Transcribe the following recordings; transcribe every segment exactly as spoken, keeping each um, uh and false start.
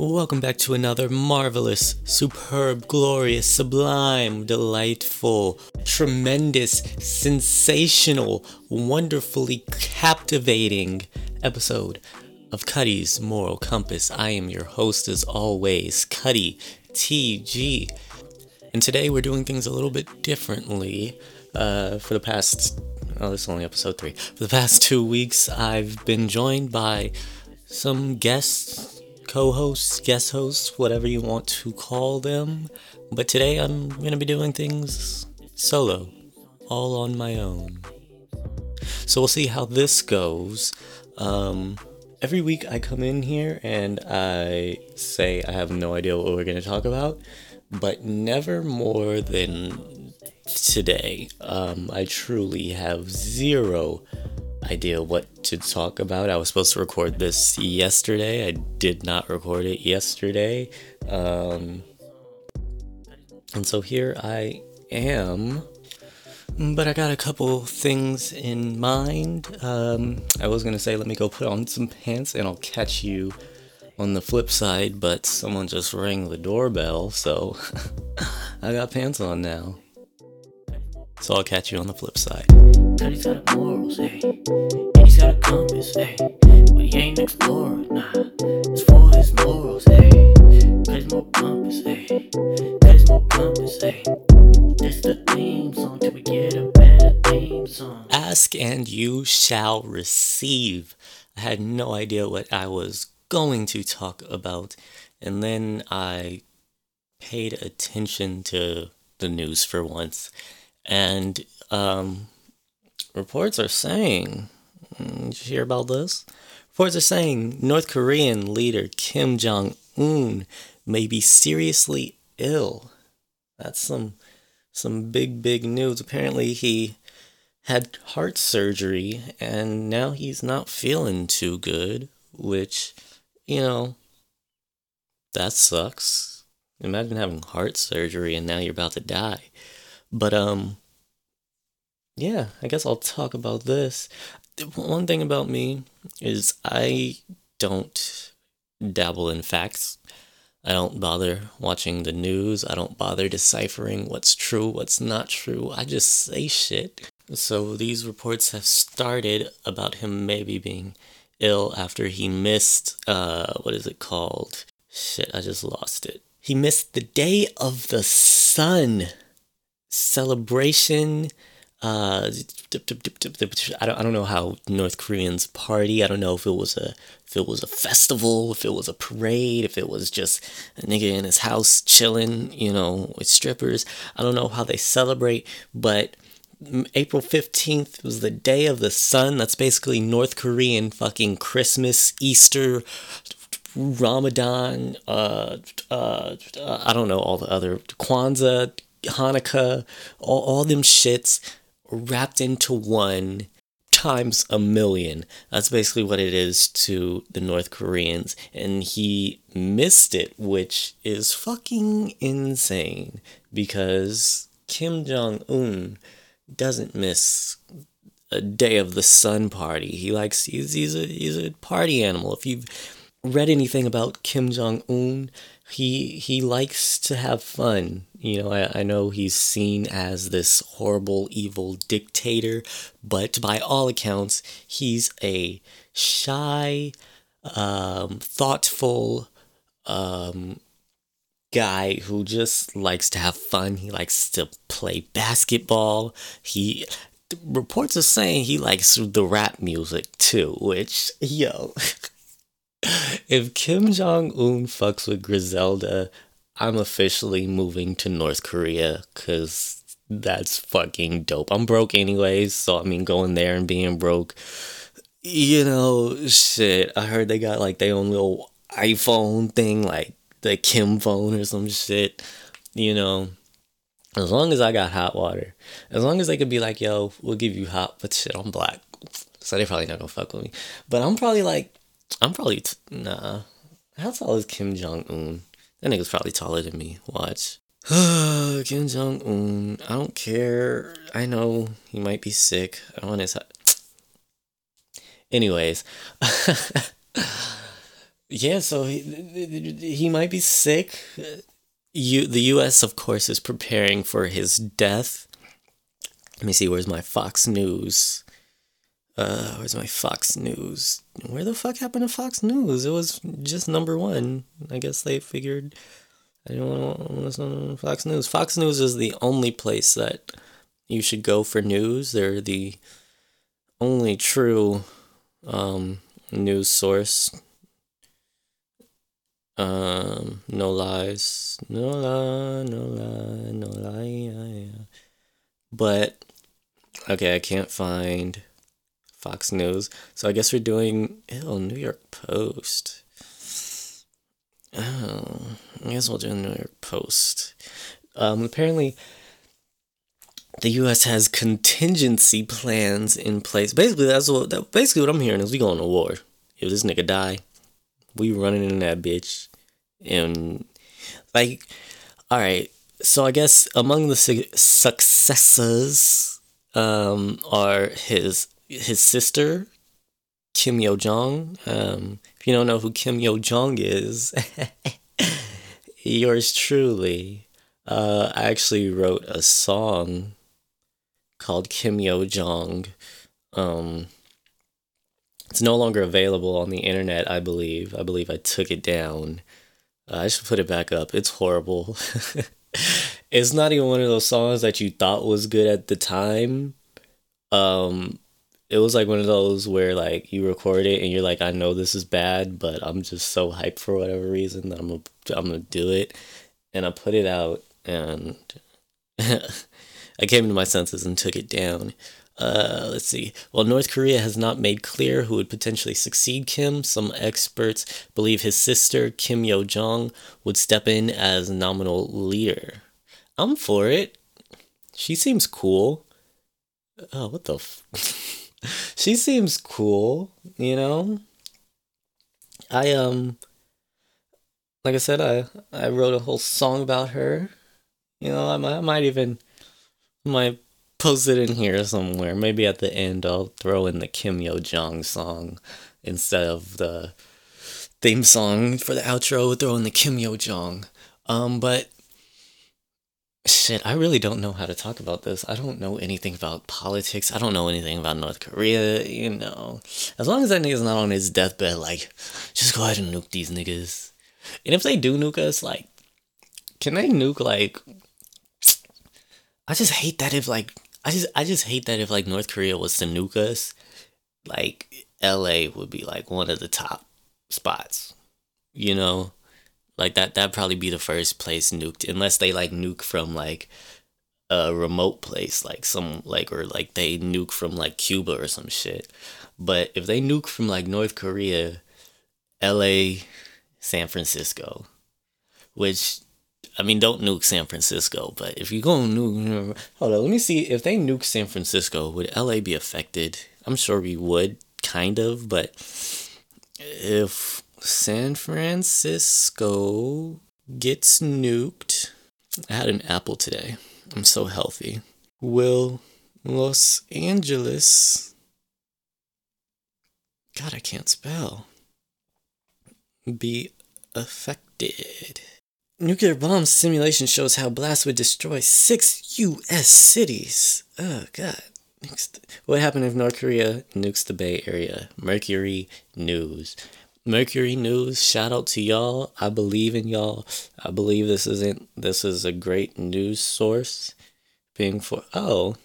Welcome back to another marvelous, superb, glorious, sublime, delightful, tremendous, sensational, wonderfully captivating episode of Cuddy's Moral Compass. I am your host as always, Cuddy T G. And today we're doing things a little bit differently. Uh, for the past, oh, this is only episode three. For the past two weeks, I've been joined by some guests, co-hosts, guest hosts, whatever you want to call them. But today I'm going to be doing things solo, all on my own. So we'll see how this goes. Um, every week I come in here and I say I have no idea what we're going to talk about, but never more than today. Um, I truly have zero idea what to talk about. I was supposed to record this yesterday. I did not record it yesterday. Um, and so here I am. But I got a couple things in mind. Um, I was going to say, let me go put on some pants and I'll catch you on the flip side, but someone just rang the doorbell, so I got pants on now. So I'll catch you on the flip side. Cuddy's got a morals, eh? And he's got a compass, eh? But he ain't exploring, nah. It's for his morals, eh? Cuddy's more compass, eh? Cuddy's more compass, eh? That's the theme song till we get a better theme song. Ask and you shall receive. I had no idea what I was going to talk about, and then I paid attention to the news for once. And um, reports are saying, did you hear about this? Reports are saying North Korean leader Kim Jong-un may be seriously ill. That's some some big, big news. Apparently he had heart surgery and now he's not feeling too good, which, you know, that sucks. Imagine having heart surgery and now you're about to die. But, um, yeah, I guess I'll talk about this. One thing about me is I don't dabble in facts. I don't bother watching the news. I don't bother deciphering what's true, what's not true. I just say shit. So these reports have started about him maybe being ill after he missed, uh, what is it called? Shit, I just lost it. He missed the Day of the Sun celebration. uh I don't I don't know how North Koreans party. I don't know if it was a if it was a festival, if it was a parade, if it was just a nigga in his house chilling, you know, with strippers. I don't know how they celebrate, but April fifteenth was the Day of the Sun. That's basically North Korean fucking Christmas, Easter, Ramadan, uh uh I don't know all the other Kwanzaa, Hanukkah, all, all them shits wrapped into one times a million. That's basically what it is to the North Koreans, and he missed it, which is fucking insane because Kim Jong-un doesn't miss a Day of the Sun party. He likes, he's, he's, a, he's a party animal. If you've read anything about Kim Jong-un, He he likes to have fun. You know, I, I know he's seen as this horrible, evil dictator, but by all accounts, he's a shy, um, thoughtful um, guy who just likes to have fun. He likes to play basketball. He reports are saying he likes the rap music too, which, yo... If Kim Jong-un fucks with Griselda, I'm officially moving to North Korea, because that's fucking dope. I'm broke anyways, so I mean, going there and being broke, you know, shit. I heard they got like their own little iPhone thing, like the Kim phone or some shit, you know. As long as I got hot water, as long as they could be like, yo, we'll give you hot, but shit, I'm black, so they're probably not gonna fuck with me. But I'm probably like, I'm probably, t- nah, how tall is Kim Jong-un? That nigga's probably taller than me, watch. Kim Jong-un, I don't care, I know, he might be sick, I want his, anyways, Yeah, so he, he might be sick. You, the U S, of course, is preparing for his death. Let me see, where's my Fox News? Uh, where's my Fox News? Where the fuck happened to Fox News? It was just number one. I guess they figured... I don't want to listen to Fox News. Fox News is the only place that you should go for news. They're the only true um, news source. Um, no lies. No lie, no lie, no lie. Yeah, yeah. But, okay, I can't find Fox News. So I guess we're doing, ew, New York Post. Oh, I guess we'll do a New York Post. Um, apparently, the U S has contingency plans in place. Basically, that's what that, basically what I'm hearing is we going to war. If this nigga die, we running in that bitch. And, like, all right. So I guess among the su- successors um, are his his sister, Kim Yo-jong. Um, if you don't know who Kim Yo-jong is, yours truly. Uh, I actually wrote a song called Kim Yo-jong. Um, it's no longer available on the internet, I believe. I believe I took it down. Uh, I should put it back up. It's horrible. It's not even one of those songs that you thought was good at the time. Um... It was like one of those where, like, you record it and you're like, I know this is bad, but I'm just so hyped for whatever reason that I'm gonna, I'm gonna do it. And I put it out and I came to my senses and took it down. Uh, let's see. While North Korea has not made clear who would potentially succeed Kim, some experts believe his sister, Kim Yo-jong, would step in as nominal leader. I'm for it. She seems cool. Oh, what the f... She seems cool, you know? I, um... Like I said, I, I wrote a whole song about her. You know, I, I might even... I might post it in here somewhere. Maybe at the end I'll throw in the Kim Yo-jong song instead of the theme song for the outro. We'll throw in the Kim Yo-jong. Um, but... Shit, I really don't know how to talk about this. I don't know anything about politics. I don't know anything about North Korea, you know. As long as that nigga's not on his deathbed, like, just go ahead and nuke these niggas. And if they do nuke us, like, can they nuke, like... I just hate that if, like... I just I just hate that if, like, North Korea was to nuke us, like, L A would be, like, one of the top spots, you know? Like, that, that'd probably be the first place nuked, unless they, like, nuke from, like, a remote place, like, some, like, or, like, they nuke from, like, Cuba or some shit. But if they nuke from, like, North Korea, L A, San Francisco, which, I mean, don't nuke San Francisco, but if you're gonna nuke, hold on, let me see, if they nuke San Francisco, would L A be affected? I'm sure we would, kind of, but if... San Francisco gets nuked. I had an apple today. I'm so healthy. Will Los Angeles... God, I can't spell. Be affected. Nuclear bomb simulation shows how blast would destroy six U S cities. Oh, God. What happened if North Korea nukes the Bay Area? Mercury News. Mercury News, shout out to y'all. I believe in y'all. I believe this isn't, this is a great news source. Being for, oh,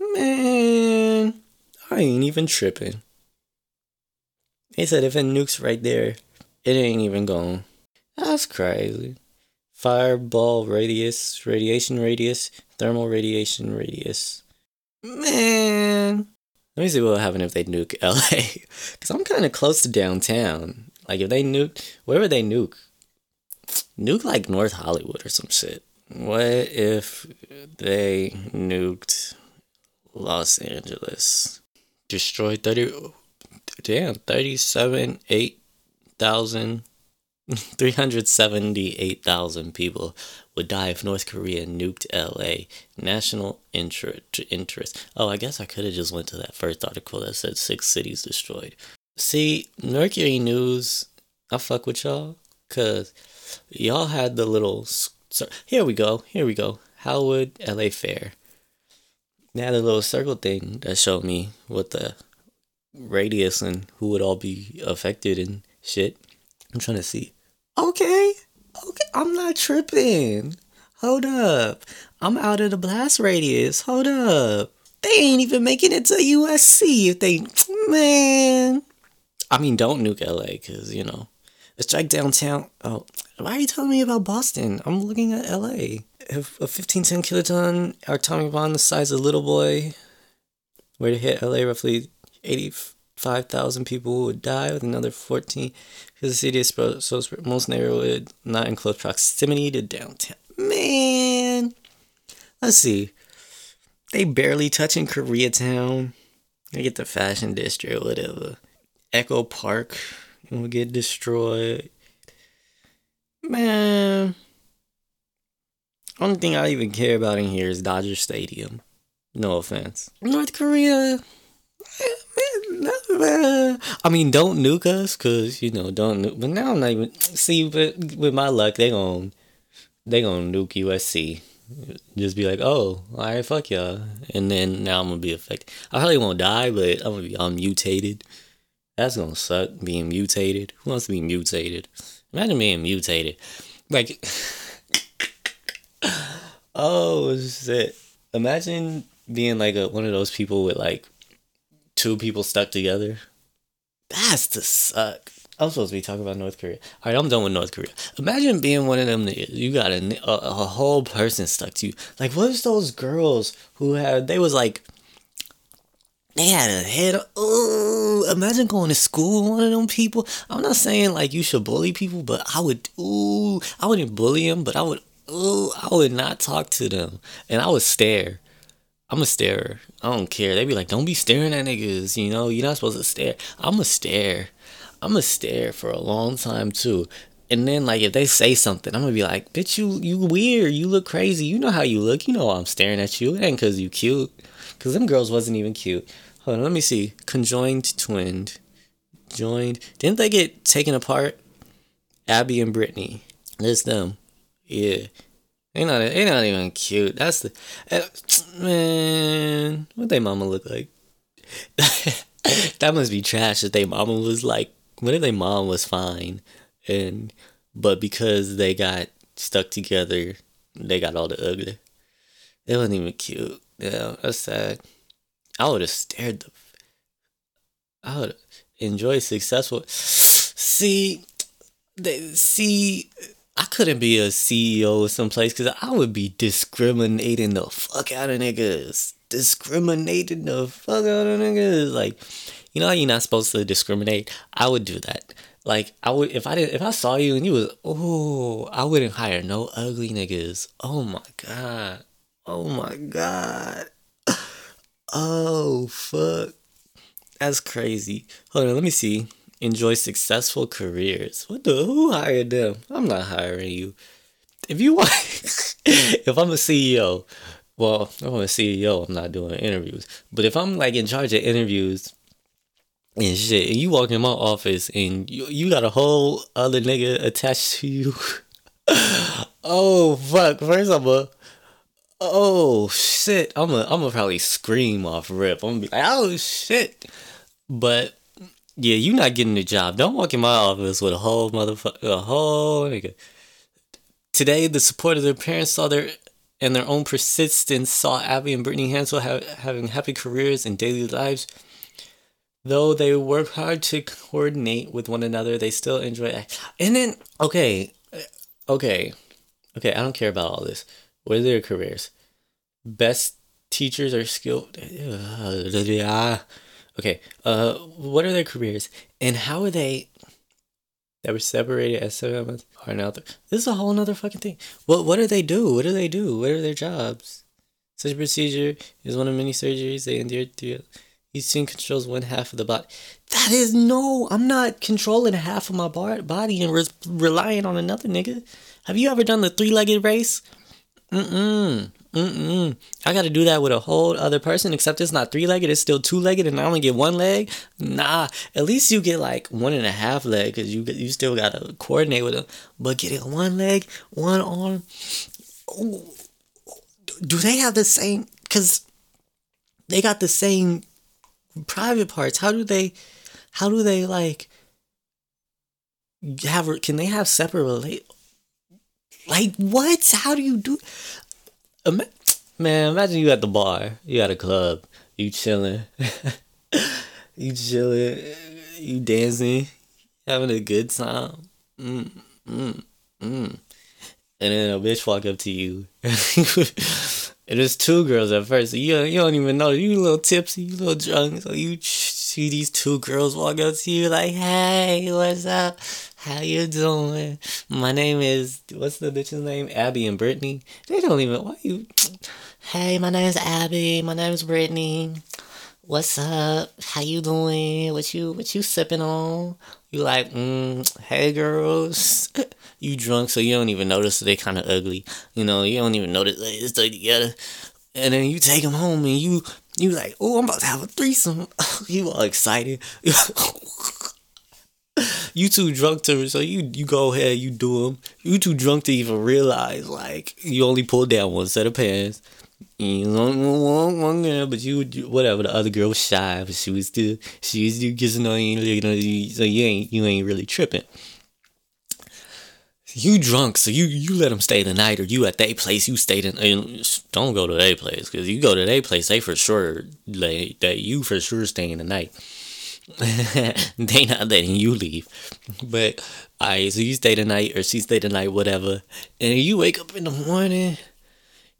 man, I ain't even tripping. They said if it nukes right there, it ain't even gone. That's crazy. Fireball radius, radiation radius, thermal radiation radius. Man. Let me see what will happen if they nuke L A. Because I'm kind of close to downtown. Like, if they nuke... Where would they nuke? Nuke, like, North Hollywood or some shit. What if they nuked Los Angeles? Destroyed thirty... Damn, thirty-seven, eight thousand... three hundred seventy-eight thousand people would die if North Korea nuked L A. National interest. Oh, I guess I could have just went to that first article that said six cities destroyed. See, Mercury News, I fuck with y'all, because y'all had the little... So here we go, here we go. How would L A fare? They had a little circle thing that showed me what the radius and who would all be affected and shit. I'm trying to see. Okay, okay, I'm not tripping. Hold up. I'm out of the blast radius. Hold up. They ain't even making it to U S C if they... Man. I mean, don't nuke L A, because, you know, a strike downtown. Oh, why are you telling me about Boston? I'm looking at L A. If a fifteen ten kiloton atomic bomb the size of Little Boy were to hit L A, roughly eighty-five thousand people would die, with another fourteen because the city is spread, so spread, most neighborhoods not in close proximity to downtown. Man, let's see. They barely touching Koreatown. They get the fashion district, whatever. Echo Park will get destroyed. Man, only thing I even care about in here is Dodger Stadium. No offense. North Korea. I mean, don't nuke us, cause you know, don't nuke. But now I'm not even see. But with my luck, they gon' they gon' nuke U S C. Just be like, oh, all right, fuck y'all, and then now I'm gonna be affected. I probably won't die, but I'm gonna be I'm mutated. That's gonna suck. Being mutated. Who wants to be mutated? Imagine being mutated. Like, oh shit! Imagine being like a one of those people with like two people stuck together. That's to suck. I'm supposed to be talking about North Korea. All right, I'm done with North Korea. Imagine being one of them. You got a, a, a whole person stuck to you. Like, what if those girls who had, they was like, they had a head. Ooh, imagine going to school with one of them people. I'm not saying, like, you should bully people, but I would, ooh, I wouldn't bully them, but I would, ooh, I would not talk to them. And I would stare. I'm a starer. I don't care. They be like, don't be staring at niggas, you know? You're not supposed to stare. I'm a stare. I'm a stare for a long time, too. And then, like, if they say something, I'm going to be like, bitch, you you weird. You look crazy. You know how you look. You know why I'm staring at you. It ain't because you cute. Because them girls wasn't even cute. Hold on, let me see. Conjoined, twinned. Joined. Didn't they get taken apart? Abby and Brittany. That's them. Yeah. They not, they not even cute. That's the... Uh, man, what they mama look like? That must be trash. That they mama was like, what if they mom was fine, and but because they got stuck together, they got all the ugly. They wasn't even cute. Yeah, that's sad. I would have stared the. I would enjoy successful. See, they see. I couldn't be a C E O of some place because I would be discriminating the fuck out of niggas. Discriminating the fuck out of niggas. Like, you know how you're not supposed to discriminate? I would do that. Like, I would if I didn't if I saw you and you was oh, I wouldn't hire no ugly niggas. Oh my god. Oh my god. Oh fuck. That's crazy. Hold on, let me see. Enjoy successful careers. What the? Who hired them? I'm not hiring you. If you want, if I'm a C E O, well, if I'm a C E O, I'm not doing interviews. But if I'm like in charge of interviews and shit, and you walk in my office and you, you got a whole other nigga attached to you. Oh fuck! First I'm a. Oh shit! I'm a. I'm gonna probably scream off rip. I'm gonna be like, oh shit! But. Yeah, you not getting the job. Don't walk in my office with a whole motherfucker, a whole nigga. Today, the support of their parents saw their and their own persistence saw Abby and Brittany Hansel have, having happy careers and daily lives. Though they work hard to coordinate with one another, they still enjoy. Act- and then, okay, okay, okay. I don't care about all this. What are their careers? Best teachers are skilled. Okay, uh, what are their careers, and how are they, that were separated at seven months, are now, th- this is a whole nother fucking thing. What What do they do? What do they do? What are their jobs? Such a procedure is one of many surgeries they endured through. Each team controls one half of the body. That is, no, I'm not controlling half of my bar- body and re- relying on another nigga. Have you ever done the three-legged race? Mm-mm, Mm-mm. I got to do that with a whole other person, except it's not three-legged. It's still two-legged, and I only get one leg. Nah, at least you get like one and a half leg, because you, you still got to coordinate with them. But getting one leg, one arm, ooh, do they have the same? Because they got the same private parts. How do they, how do they like, have, can they have separate relate? Like, what? How do you do? Man, imagine you at the bar, you at a club, you chilling, you chilling, you dancing, having a good time, mm, mm, mm. and then a bitch walk up to you, and there's two girls at first, so you, you don't even know, you a little tipsy, you a little drunk, so you see these two girls walk up to you like, hey, what's up? How you doing? My name is, what's the bitch's name? Abby and Brittany. They don't even, why you? Hey, my name's Abby. My name's Brittany. What's up? How you doing? What you, what you sipping on? You like, mm, hey, girls. You drunk, so you don't even notice that they kind of ugly. You know, you don't even notice they just stay together. And then you take them home and you, you like, oh, I'm about to have a threesome. You all excited. You too drunk to, so you, you go ahead, you do them. You too drunk to even realize, like, you only pulled down one set of pants. You know, but you, whatever, the other girl was shy, but she was still, she was still kissing on you, so you ain't, you ain't really tripping. You drunk, so you, you let them stay the night, or you at their place, you stayed in, don't go to their place, because you go to their place, they for sure, like, that you for sure staying the night. They not letting you leave. But alright, so you stay the night, or she stay the night, whatever. And you wake up in the morning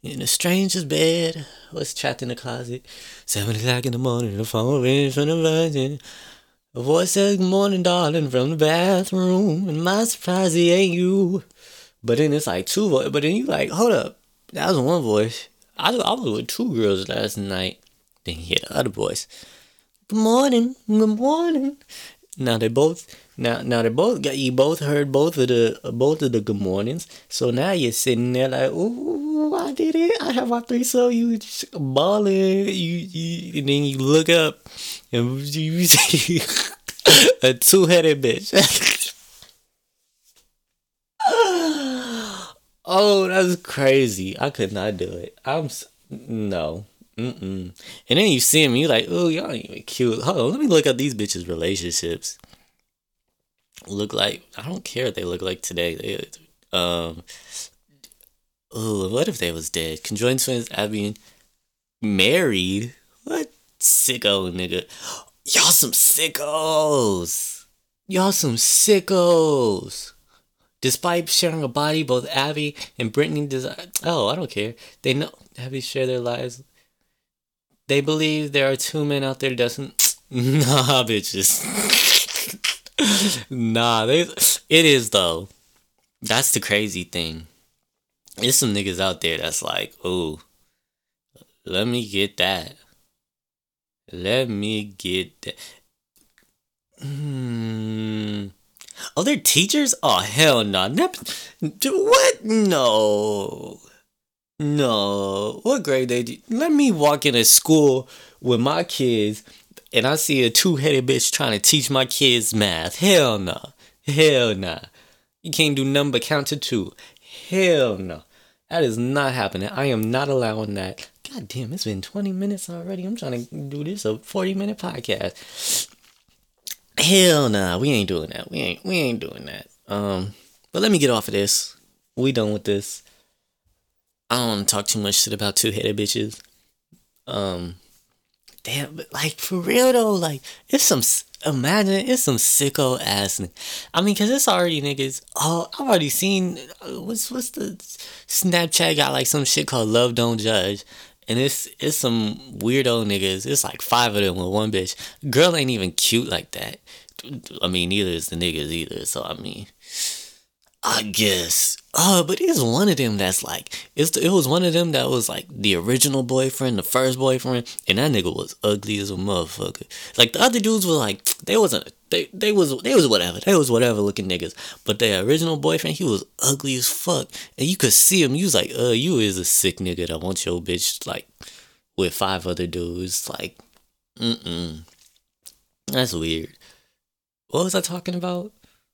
in a stranger's bed, was trapped in the closet. Seven o'clock in the morning, the phone rings from the virgin. A voice says, "Good morning, darling," from the bathroom. And my surprise, it ain't you. But then it's like two voices. But then you like, hold up, that was one voice. I, I was with two girls last night. Then you hear the other voice. Good morning, good morning. Now they both, now now they both got, you both heard both of the both of the good mornings. So now you're sitting there like, ooh, I did it. I have my three. So you just balling. You, you, and then you look up and you see a two-headed bitch. Oh, that's crazy. I could not do it. I'm no. Mm-mm. And then you see him, you like, oh, y'all ain't even cute. Hold on, let me look up these bitches' relationships. Look like, I don't care what they look like today. They, um, oh, what if they was dead? Conjoined twins, Abby and married. What sicko nigga? Y'all some sickos. Y'all some sickos. Despite sharing a body, both Abby and Brittany desire. Oh, I don't care. They know Abby share their lives. They believe there are two men out there doesn't. Nah, bitches. Nah, they. It is, though. That's the crazy thing. There's some niggas out there that's like, ooh, let me get that. Let me get that. Hmm. Oh, they're teachers? Oh, hell no. Nah. What? No. No, what grade they do? Let me walk into school with my kids and I see a two-headed bitch trying to teach my kids math. Hell no. Nah. Hell no. Nah. You can't do nothing but count to two. Hell no. Nah. That is not happening. I am not allowing that. God damn, it's been twenty minutes already. I'm trying to do this a forty-minute podcast. Hell no. Nah. We ain't doing that. We ain't we ain't doing that. Um, but let me get off of this. We done with this. I don't want to talk too much shit about two-headed bitches. Um, damn, but like, for real though, like, it's some, imagine, it's some sicko ass. I mean, because it's already niggas, oh, I've already seen, what's what's the, Snapchat got like some shit called Love Don't Judge, and it's, it's some weirdo niggas, it's like five of them with one bitch. Girl ain't even cute like that. I mean, neither is the niggas either, so I mean, I guess, Oh, uh, but it's one of them that's like, it's the, it was one of them that was like the original boyfriend, the first boyfriend, and that nigga was ugly as a motherfucker. Like the other dudes were like, they wasn't, they they was they was whatever, they was whatever looking niggas. But their original boyfriend, he was ugly as fuck, and you could see him. You was like, uh, you is a sick nigga that wants your bitch like with five other dudes. Like, mm mm, that's weird. What was I talking about?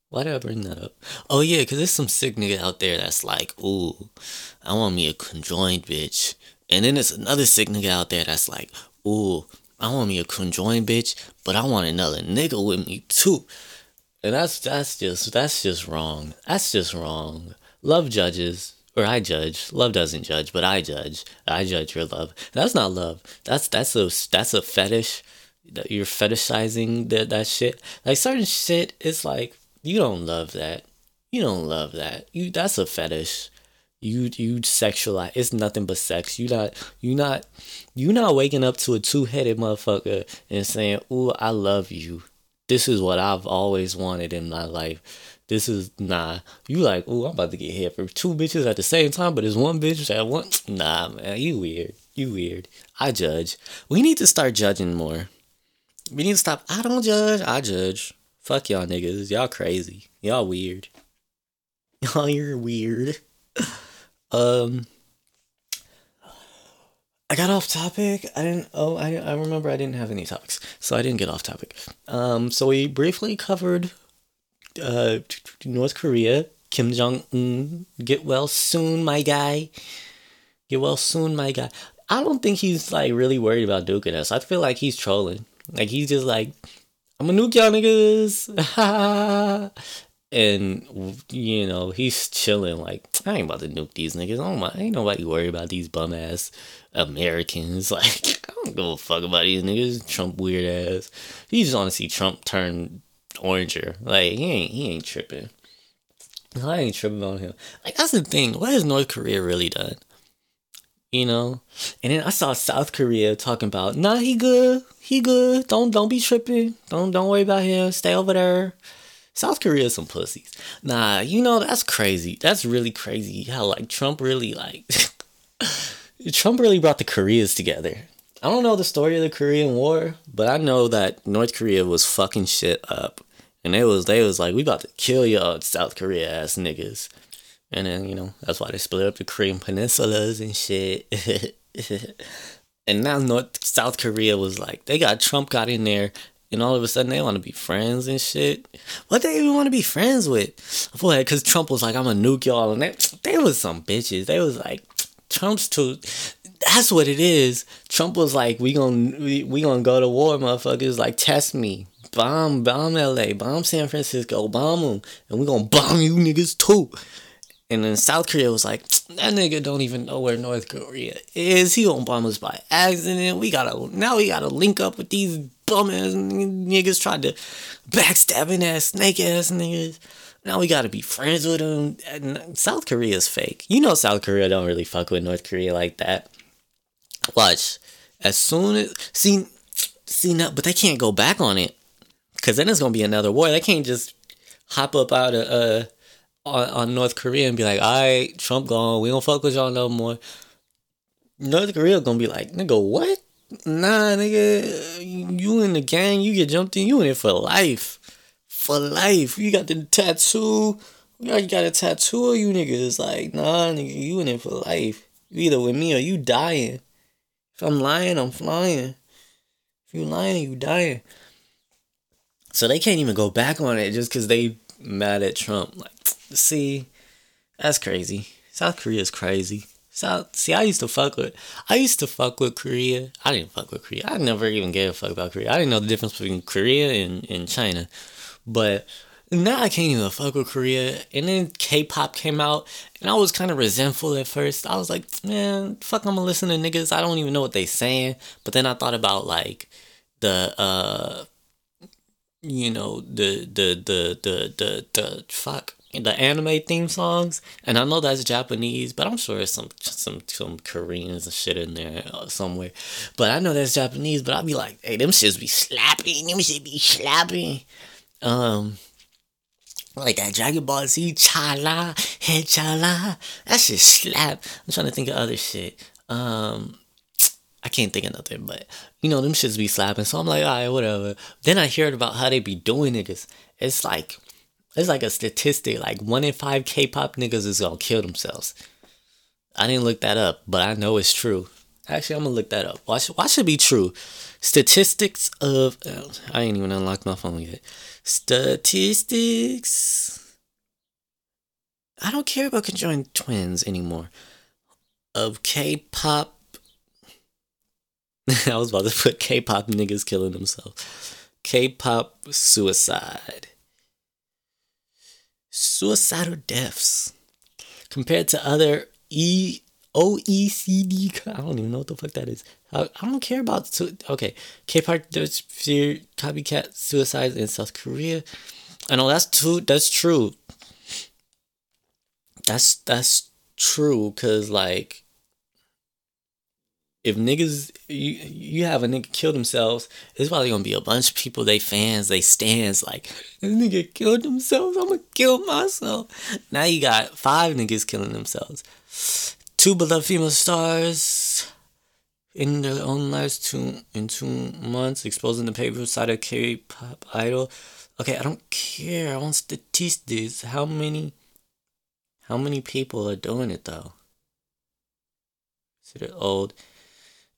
Why did I bring that up? Oh, yeah, because there's some sick nigga out there that's like, ooh, I want me a conjoined bitch. And then there's another sick nigga out there that's like, ooh, I want me a conjoined bitch, but I want another nigga with me, too. And that's that's just that's just wrong. That's just wrong. Love judges, or I judge. Love doesn't judge, but I judge. I judge your love. That's not love. That's that's a, that's a fetish. That you're fetishizing that, that shit. Like, certain shit is like, you don't love that. You don't love that. You that's a fetish. You you sexualize. It's nothing but sex. You not you not you not waking up to a two headed motherfucker and saying, "Ooh, I love you. This is what I've always wanted in my life. This is nah." You like, "Ooh, I'm about to get hit from two bitches at the same time, but it's one bitch that one." Nah, man, you weird. You weird. I judge. We need to start judging more. We need to stop. I don't judge. I judge. Fuck y'all niggas. Y'all crazy. Y'all weird. Y'all, you're weird. um, I got off topic. I didn't, oh, I, I remember I didn't have any topics, so I didn't get off topic. Um, so we briefly covered, uh, North Korea, Kim Jong-un, get well soon, my guy. Get well soon, my guy. I don't think he's, like, really worried about duking us. I feel like he's trolling. Like, he's just like, I'm a nuke y'all niggas. And, you know, he's chilling like, I ain't about to nuke these niggas. Oh my, ain't nobody worried about these bum ass Americans. Like, I don't give a fuck about these niggas. Trump weird ass. You just want to see Trump turn oranger. Like, he ain't, he ain't tripping. I ain't tripping on him. Like, that's the thing. What has North Korea really done? You know? And then I saw South Korea talking about, nah, he good. He good. Don't don't be tripping. Don't don't worry about him. Stay over there. South Korea is some pussies. Nah, you know, that's crazy. That's really crazy how like Trump really like Trump really brought the Koreas together. I don't know the story of the Korean War, but I know that North Korea was fucking shit up. And they was they was like, we about to kill y'all South Korea ass niggas. And then, you know, that's why they split up the Korean peninsulas and shit. And now North South Korea was like, they got Trump got in there, and all of a sudden they want to be friends and shit. What they even want to be friends with? Boy, because Trump was like, I'm going to nuke y'all. And they, they was some bitches. They was like, Trump's too... That's what it is. Trump was like, we going we, we gonna go to war, motherfuckers. Like, test me. Bomb, bomb L A. Bomb San Francisco. Bomb them. And we going to bomb you niggas too. And then South Korea was like, that nigga don't even know where North Korea is. He gonna bomb us by accident. We gotta now we gotta link up with these bum ass niggas tried to backstabbing ass snake ass niggas. Now we gotta be friends with them. And South Korea's fake. You know South Korea don't really fuck with North Korea like that. Watch, as soon as see see now, but they can't go back on it, cause then it's gonna be another war. They can't just hop up out of uh. On, on North Korea and be like, alright, Trump gone, we don't fuck with y'all no more. North Korea gonna be like, nigga, what? Nah, nigga, you in the gang, you get jumped in, you in it for life. For life. You got the tattoo. You already got a tattoo of you niggas. Like, nah, nigga, you in it for life. You either with me or you dying. If I'm lying, I'm flying. If you lying, you dying. So they can't even go back on it just cause they mad at Trump. Like, see, that's crazy. South Korea is crazy. South, see, I used to fuck with, I used to fuck with Korea. I didn't fuck with Korea. I never even gave a fuck about Korea. I didn't know the difference between Korea and, and China. But now I can't even fuck with Korea. And then K-pop came out, and I was kind of resentful at first. I was like, man, fuck, I'm gonna listen to niggas. I don't even know what they saying. But then I thought about like the, uh, you know, the, the, the, the, the, the, fuck. The anime theme songs, and I know that's Japanese, but I'm sure there's some some some Koreans and shit in there somewhere. But I know that's Japanese, but I'll be like, hey, them shits be slapping, them shit be slapping. Um, Like that Dragon Ball Z, Chala Hey Chala. That shit slap. I'm trying to think of other shit. Um, I can't think of nothing, but you know them shits be slapping. So I'm like, all right, whatever. Then I heard about how they be doing it. It's, it's like, it's like a statistic. Like one in five K-pop niggas is gonna kill themselves. I didn't look that up, but I know it's true. Actually, I'm gonna look that up. Why should, why should it be true? Statistics of... Oh, I ain't even unlocked my phone yet. Statistics... I don't care about conjoined twins anymore. Of K-pop... I was about to put K-pop niggas killing themselves. K-pop suicide. Suicidal deaths. Compared to other E... O E C D, I don't even know what the fuck that is. I, I don't care about, su- okay, K-pop, there's fear, copycat, suicides in South Korea. I know that's too, that's true. That's, that's true, because, like, if niggas, you, you have a nigga kill themselves, there's probably going to be a bunch of people, they fans, they stands, like, this nigga killed themselves, I'm going to kill myself. Now you got five niggas killing themselves. Two beloved female stars in their own lives two in two months, exposing the painful side of K-pop idol. Okay, I don't care. I want statistics. How many, how many people are doing it though? See, they're old.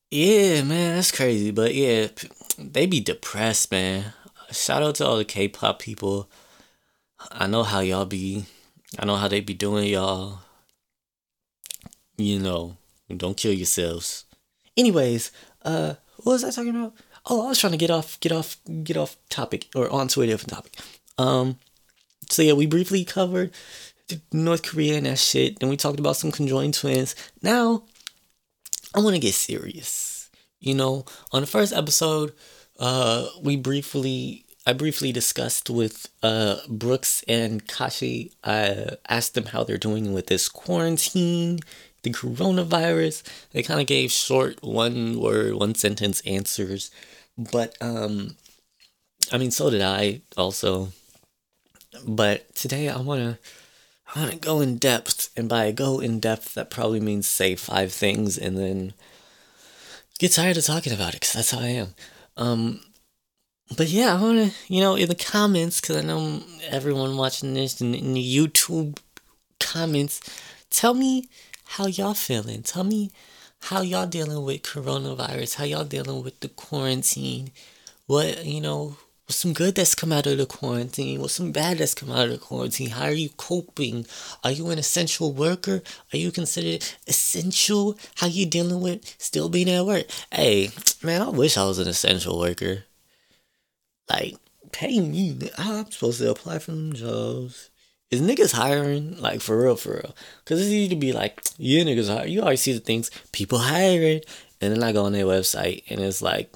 Yeah, man, that's crazy. But yeah, they be depressed, man. Shout out to all the K-pop people. I know how y'all be. I know how they be doing y'all. You know, don't kill yourselves. Anyways, uh, what was I talking about? Oh, I was trying to get off, get off, get off topic or onto a different topic. Um, so yeah, we briefly covered North Korea and that shit. Then we talked about some conjoined twins. Now, I want to get serious. You know, on the first episode, uh, we briefly, I briefly discussed with uh Brooks and Kashi. I asked them how they're doing with this quarantine. The coronavirus, they kind of gave short one word, one sentence answers. But, um, I mean, so did I also. But today I want to I want to go in depth. And by go in depth, that probably means say five things and then get tired of talking about it. Because that's how I am. Um, but yeah, I want to, you know, in the comments, because I know everyone watching this in, in the YouTube comments, tell me how y'all feeling. Tell me how y'all dealing with coronavirus. How y'all dealing with the quarantine. What, you know, what's some good that's come out of the quarantine? What's some bad that's come out of the quarantine? How are you coping? Are you an essential worker? Are you considered essential? How you dealing with still being at work? Hey, man, I wish I was an essential worker. Like, pay me. I'm supposed to apply for them jobs. Is niggas hiring? Like, for real, for real. Because it's easy to be like, yeah, niggas hiring. You always see the things, people hiring. And then I go on their website, and it's like,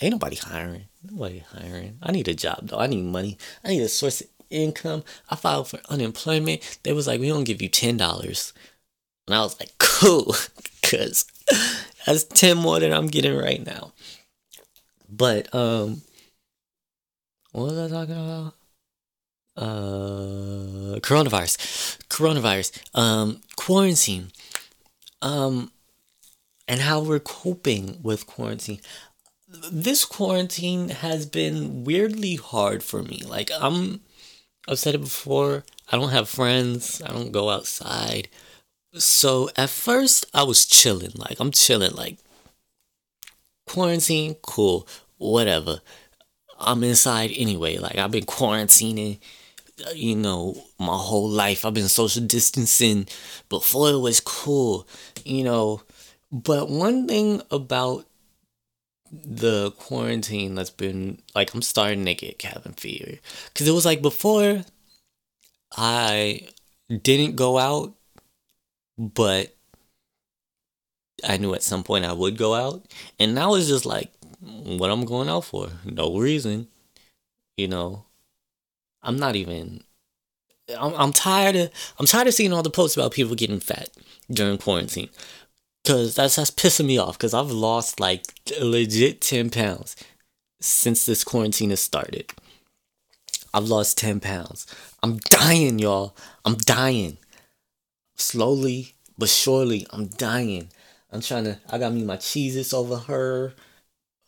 ain't nobody hiring. Nobody hiring. I need a job, though. I need money. I need a source of income. I filed for unemployment. They was like, we don't give you ten dollars. And I was like, cool. Because that's ten more than I'm getting right now. But, um, what was I talking about? Uh, coronavirus, coronavirus, um, quarantine, um, and how we're coping with quarantine. This quarantine has been weirdly hard for me. Like, I'm, I've said it before, I don't have friends, I don't go outside. So at first I was chilling, like I'm chilling, like quarantine, cool, whatever. I'm inside anyway, like I've been quarantining. You know, my whole life I've been social distancing. Before it was cool, you know. But one thing about the quarantine that's been, like, I'm starting to get cabin fever. Because it was like before, I didn't go out, but I knew at some point I would go out. And now it's just like, what I'm going out for? No reason. You know, I'm not even... I'm, I'm tired of... I'm tired of seeing all the posts about people getting fat during quarantine. Because that's, that's pissing me off. Because I've lost, like, legit ten pounds since this quarantine has started. I've lost ten pounds. I'm dying, y'all. I'm dying. Slowly but surely, I'm dying. I'm trying to, I got me my Cheez-Its over her.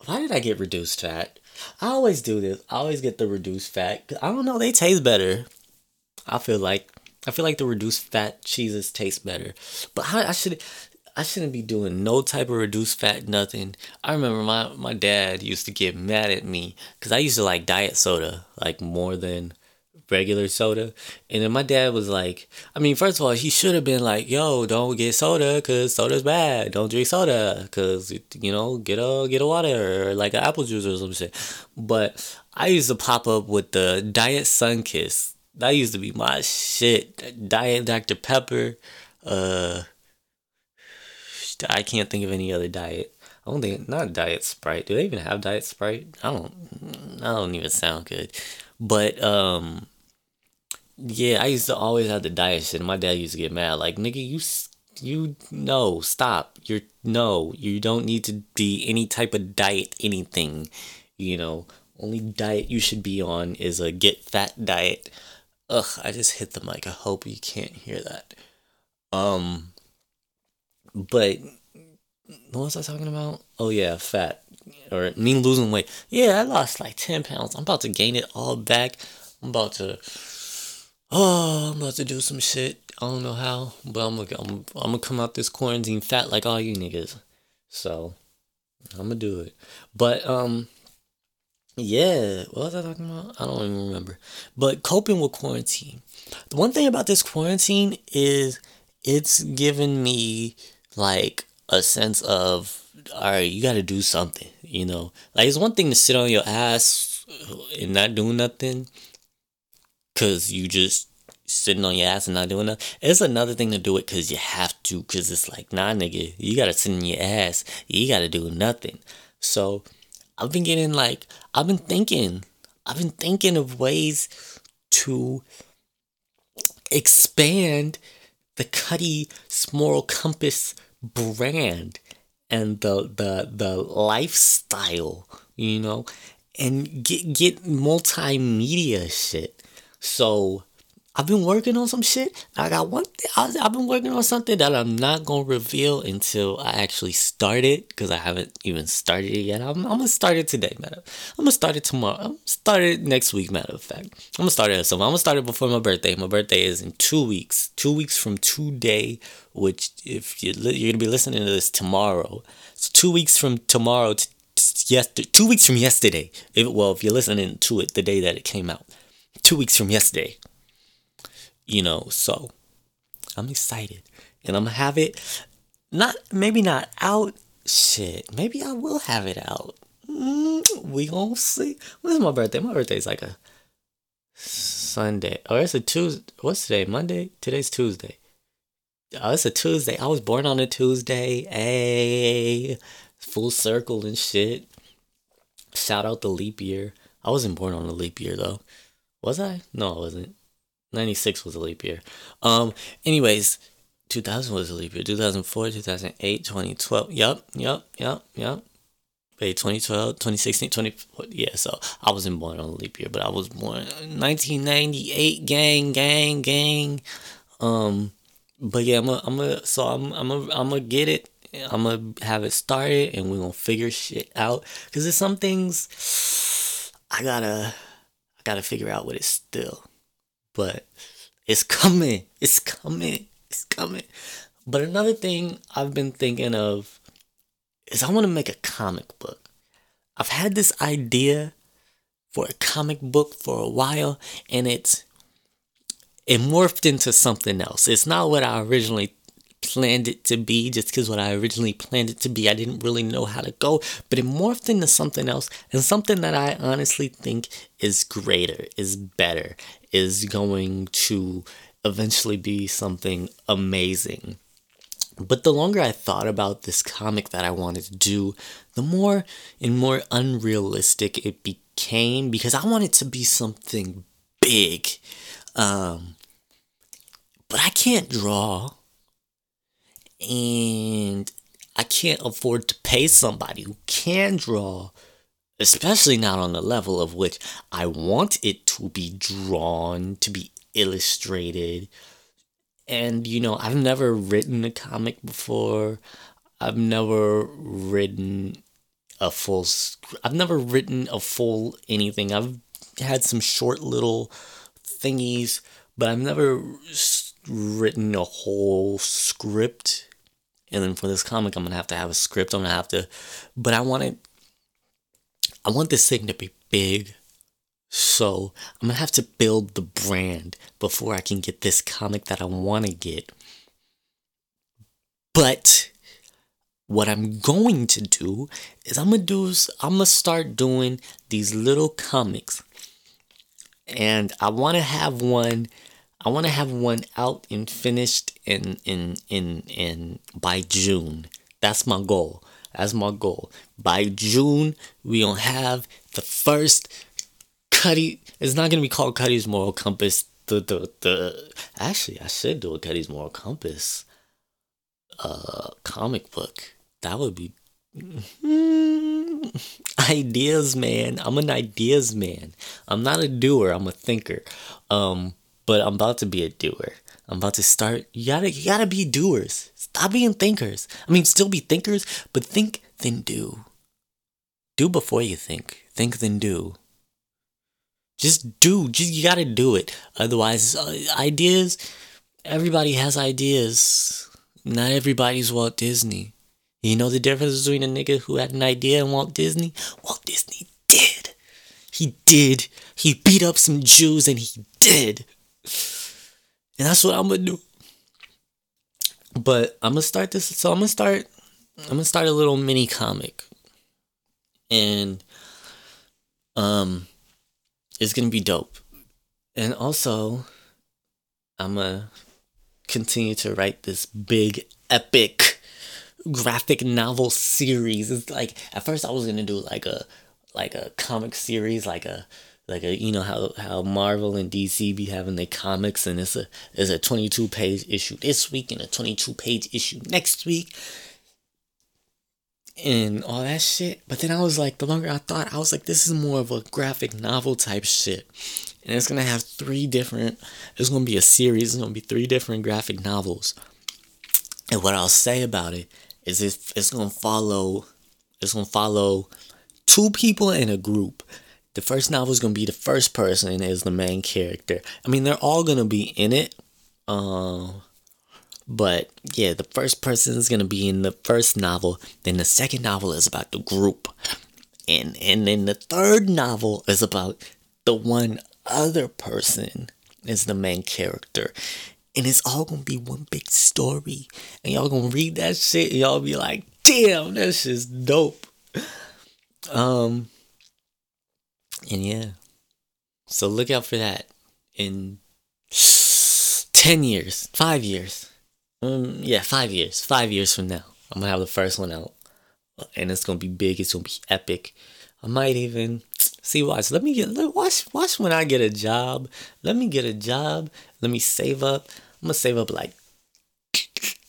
Why did I get reduced fat? I always do this. I always get the reduced fat. I don't know, they taste better. I feel like, I feel like the reduced fat Cheez-Its taste better. But I, I should, I shouldn't be doing no type of reduced fat, nothing. I remember my, my dad used to get mad at me because I used to like diet soda, like more than regular soda. And then my dad was like, I mean, first of all, he should have been like, yo, don't get soda because soda's bad. Don't drink soda because, you know, get a, get a water or like an apple juice or some shit. But I used to pop up with the Diet Sunkiss. That used to be my shit. Diet Doctor Pepper, uh... I can't think of any other diet. I don't think, not Diet Sprite. Do they even have Diet Sprite? I don't, I don't even sound good. But, um, yeah, I used to always have the diet shit. And my dad used to get mad. Like, nigga, you, you, no, stop. You're, no, you don't need to be any type of diet, anything. You know, only diet you should be on is a get fat diet. Ugh, I just hit the mic. I hope you can't hear that. Um... But what was I talking about? Oh, yeah, fat. Or me losing weight. Yeah, I lost like ten pounds. I'm about to gain it all back. I'm about to... Oh, I'm about to do some shit. I don't know how. But I'm going to I'm, I'm gonna come out this quarantine fat like all you niggas. So, I'm going to do it. But, um... yeah, what was I talking about? I don't even remember. But coping with quarantine. The one thing about this quarantine is... it's given me... like a sense of, all right, you got to do something, you know. Like, it's one thing to sit on your ass and not do nothing, cause you just sitting on your ass and not doing nothing. It's another thing to do it cause you have to, cause it's like, nah, nigga, you got to sit in your ass. You got to do nothing. So I've been getting like, I've been thinking, I've been thinking of ways to expand the Cuddy's Moral Compass brand and the the the lifestyle, you know, and get get multimedia shit. So I've been working on some shit. I got one. Th- I, I've been working on something that I'm not gonna reveal until I actually start it, because I haven't even started it yet. I'm, I'm gonna start it today, matter. I'm gonna start it tomorrow. I'm gonna start it next week, matter of fact. I'm gonna start it. So I'm gonna start it before my birthday. My birthday is in two weeks. Two weeks from today, which if you li- you're gonna be listening to this tomorrow, so two weeks from tomorrow to t- yesterday. Two weeks from yesterday. If, well, if you're listening to it the day that it came out, two weeks from yesterday. You know, so I'm excited, and I'm gonna have it, not, maybe not out, shit, maybe I will have it out, mm, we gonna see. When's my birthday? My birthday's like a Sunday, or oh, it's a Tuesday, what's today, Monday? Today's Tuesday, oh, it's a Tuesday, I was born on a Tuesday, ayy, full circle and shit, shout out the leap year. I wasn't born on a leap year though, was I? No, I wasn't. ninety-six was a leap year. Um. Anyways, two thousand was a leap year. two thousand four, two thousand eight, twenty twelve. Yup, yup, yup, yup. Wait, twenty twelve, twenty sixteen, twenty four. Yeah, so I wasn't born on a leap year, but I was born in nineteen ninety-eight. Gang, gang, gang. Um. But yeah, I'm a, I'm a, so I'm, I'm a, I'm a get it. I'm gonna have it started, and we're gonna figure shit out. Cause there's some things I gotta, I gotta figure out with it still. But it's coming, it's coming, it's coming. But another thing I've been thinking of is I want to make a comic book. I've had this idea for a comic book for a while, and it's it morphed into something else. It's not what I originally planned it to be, just because what I originally planned it to be, I didn't really know how to go, but it morphed into something else, and something that I honestly think is greater, is better, is going to eventually be something amazing. But the longer I thought about this comic that I wanted to do, the more and more unrealistic it became, because I wanted to be something big. Um, but I can't draw. And I can't afford to pay somebody who can draw especially not on the level of which I want it to be drawn, to be illustrated. And, you know, I've never written a comic before. I've never written a full, I've never written a full anything. I've had some short little thingies, but I've never written a whole script. And then for this comic, I'm going to have to have a script. I'm going to have to, but I want it, I want this thing to be big. So I'm going to have to build the brand before I can get this comic that I want to get. But what I'm going to do is I'm going to do, I'm going to start doing these little comics. And I want to have one, I want to have one out and finished in, in, in, in, by June. That's my goal. That's my goal. By June, we gonna have the first Cuddy. It's not gonna be called Cuddy's Moral Compass. The the the. Actually, I should do a Cuddy's Moral Compass. Uh, comic book. That would be mm, ideas, man. I'm an ideas man. I'm not a doer. I'm a thinker. Um, but I'm about to be a doer. I'm about to start. You gotta, you gotta be doers. Stop being thinkers. I mean, still be thinkers, but think, then do. Do before you think. Think, then do. Just do. Just, you gotta do it. Otherwise, uh, ideas, everybody has ideas. Not everybody's Walt Disney. You know the difference between a nigga who had an idea and Walt Disney? Walt Disney did. He did. He beat up some Jews and he did. And that's what I'm gonna do. But I'm gonna start this. So I'm gonna start. I'm gonna start a little mini comic, and um, it's gonna be dope. And also, I'm gonna continue to write this big epic graphic novel series. It's like at first I was gonna do like a like a comic series, like a. Like, a, you know, how, how Marvel and D C be having their comics, and it's a it's a twenty-two page issue this week and a twenty-two page issue next week and all that shit. But then I was like, the longer I thought, I was like, this is more of a graphic novel type shit. And it's going to have three different, it's going to be a series, it's going to be three different graphic novels. And what I'll say about it is it's, it's going to follow, it's going to follow two people in a group. The first novel is going to be the first person is the main character. I mean, they're all going to be in it. Um, but yeah, the first person is going to be in the first novel. Then the second novel is about the group. And, and then the third novel is about the one other person is the main character. And it's all going to be one big story. And y'all going to read that shit and y'all be like, damn, that shit's dope. Um... And yeah, so look out for that in ten years, five years. Um, yeah, five years, five years from now. I'm going to have the first one out and it's going to be big. It's going to be epic. I might even see, watch, let me get, let, watch, watch when I get a job. Let me get a job. Let me save up. I'm going to save up like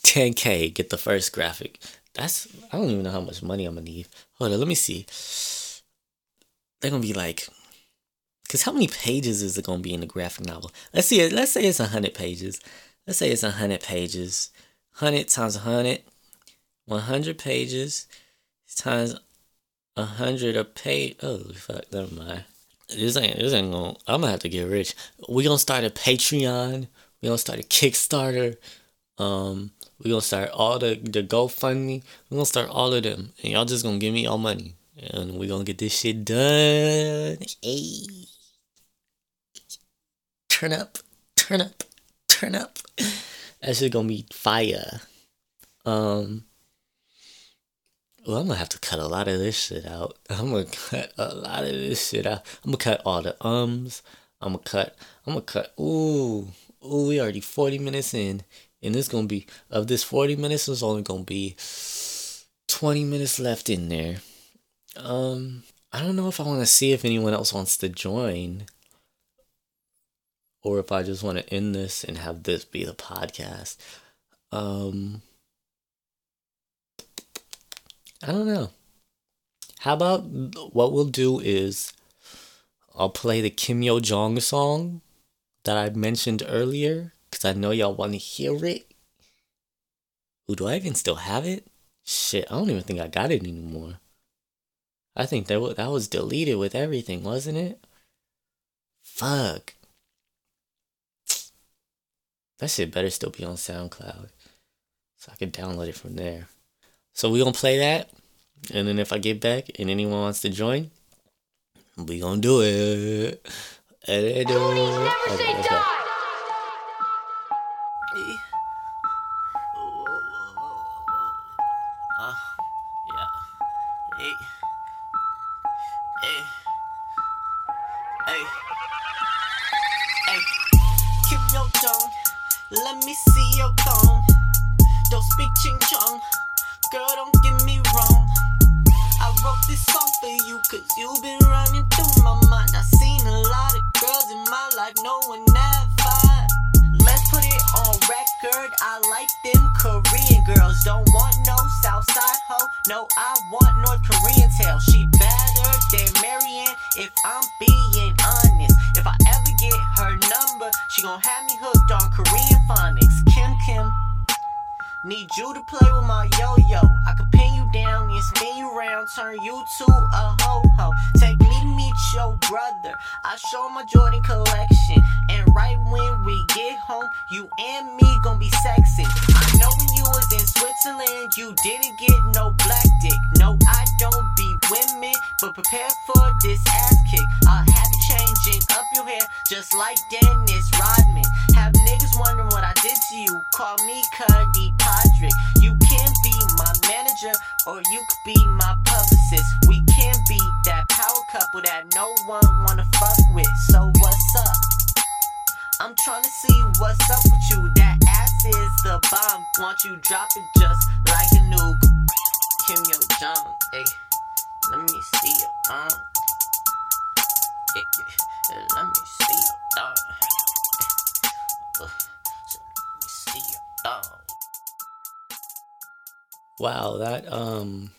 ten K, get the first graphic. That's, I don't even know how much money I'm going to need. Hold on, let me see. They're going to be like, because how many pages is it going to be in the graphic novel? Let's see. Let's say it's one hundred pages. Let's say it's one hundred pages. one hundred times one hundred. one hundred pages times one hundred a page. Oh, fuck. Never mind. This ain't, this ain't going to, I'm going to have to get rich. We're going to start a Patreon. We're going to start a Kickstarter. Um, We're going to start all the, the GoFundMe. We're going to start all of them. And y'all just going to give me y'all money. And we're gonna get this shit done. Hey. Turn up. Turn up. Turn up. That shit gonna be fire. Um. Well, I'm gonna have to cut a lot of this shit out. I'm gonna cut a lot of this shit out. I'm gonna cut all the ums. I'm gonna cut. I'm gonna cut. Ooh. Ooh, we already forty minutes in. And it's gonna be, of this forty minutes, there's only gonna be twenty minutes left in there. Um, I don't know if I want to see if anyone else wants to join or if I just want to end this and have this be the podcast. Um, I don't know. How about what we'll do is I'll play the Kim Yo-jong song that I mentioned earlier because I know y'all want to hear it. Ooh, do I even still have it? Shit, I don't even think I got it anymore. I think that was, that was deleted with everything, wasn't it? Fuck. That shit better still be on SoundCloud so I can download it from there. So we gonna play that, and then if I get back and anyone wants to join, we gonna do it. Police never say die! Wow, that um,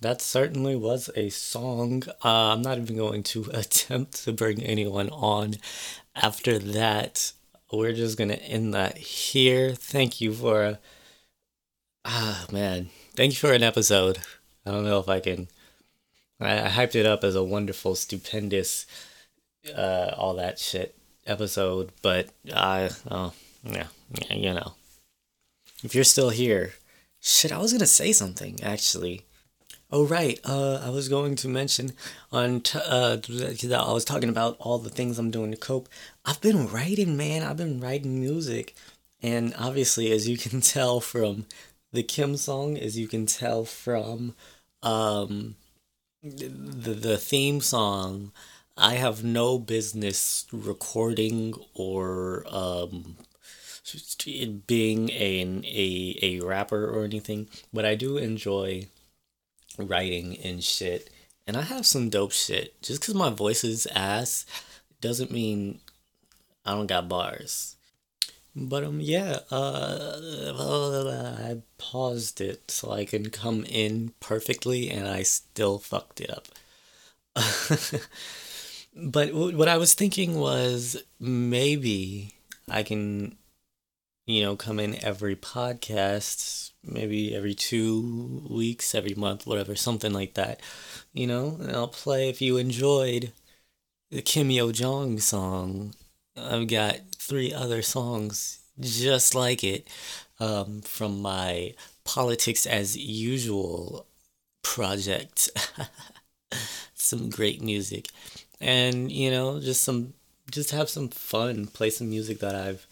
that certainly was a song. Uh, I'm not even going to attempt to bring anyone on after that. We're just going to end that here. Thank you for, a, ah, man, thank you for an episode. I don't know if I can, I, I hyped it up as a wonderful, stupendous, uh, all that shit episode, but I, oh, yeah, yeah, you know, if you're still here. Shit, I was gonna say something, actually. Oh, right, uh, I was going to mention, on t- uh, I was talking about all the things I'm doing to cope. I've been writing, man, I've been writing music. And obviously, as you can tell from the Kim song, as you can tell from um, the, the theme song, I have no business recording or... Um, being a, a a rapper or anything, but I do enjoy writing and shit, and I have some dope shit. Just because my voice is ass doesn't mean I don't got bars. But um yeah uh I paused it so I can come in perfectly, and I still fucked it up. But what I was thinking was, maybe I can, you know, come in every podcast, maybe every two weeks, every month, whatever, something like that, you know, and I'll play, if you enjoyed the Kim Yo-jong song, I've got three other songs just like it, um, from my Politics as Usual project, some great music, and, you know, just some, just have some fun, play some music that I've,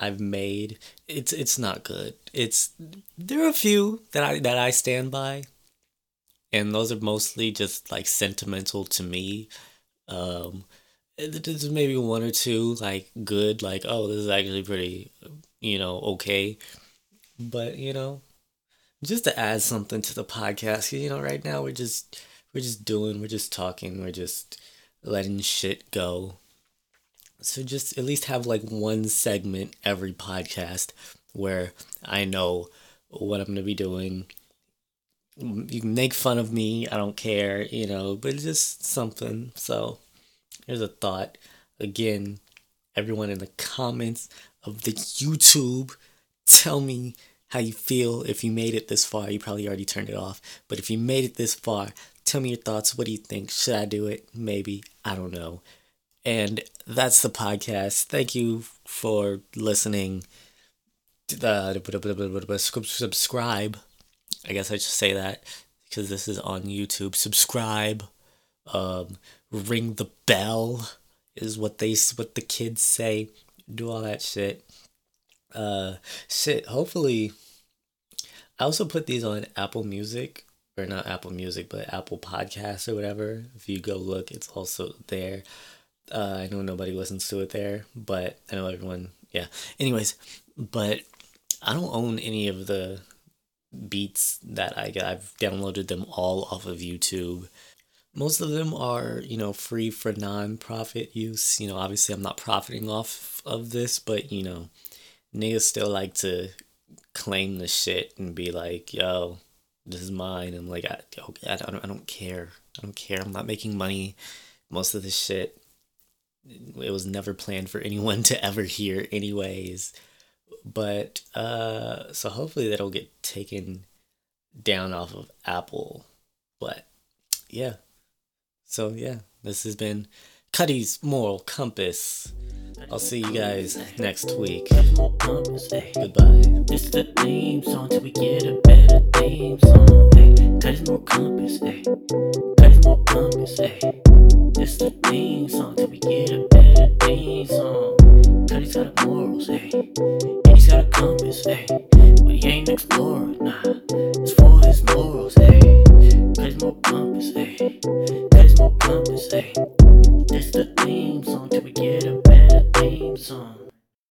I've made. It's it's not good. It's there are a few that I that I stand by, and those are mostly just like sentimental to me. Um, there's maybe one or two like good, like, oh, this is actually pretty, you know, okay. But you know, just to add something to the podcast, you know, right now we're just we're just doing, we're just talking, we're just letting shit go. So just at least have like one segment every podcast where I know what I'm going to be doing, You can make fun of me, I don't care, you know, but it's just something. So here's a thought. Again, everyone in the comments of the YouTube, tell me how you feel. If you made it this far, you probably already turned it off. But if you made it this far, tell me your thoughts. What do you think? Should I do it? Maybe. I don't know. And that's the podcast. Thank you for listening. Uh, subscribe. I guess I should say that because this is on YouTube. Subscribe, um, ring the bell is what they what the kids say. Do all that shit. Uh, shit. Hopefully, I also put these on Apple Music. Or not Apple Music, but Apple Podcasts or whatever. If you go look, it's also there. Uh, I know nobody listens to it there, but I know everyone. Yeah. Anyways, but I don't own any of the beats that I got. I've downloaded them all off of YouTube. Most of them are, you know, free for non-profit use. You know, obviously I'm not profiting off of this, but, you know, niggas still like to claim the shit and be like, yo, this is mine. I'm like, I, I, don't, I don't care. I don't care. I'm not making money. Most of this shit, it was never planned for anyone to ever hear anyways. But, uh, so hopefully that'll get taken down off of Apple. But, yeah. So, yeah. This has been Cuddy's Moral Compass. I'll see you guys next week. Compass, hey. Goodbye. It's the theme song till we get a better theme song. Hey. Cuddy's Moral Compass, hey. Cuddy's Moral Compass, hey. It's the theme song till we get a better theme song. Cuddy's got a morals, hey. And he's got a compass, hey. But he ain't an explorer, nah. It's for his morals, hey. Cuddy's Moral Compass, hey. Cuddy's Moral Compass, hey. This the theme song till we get a better theme song.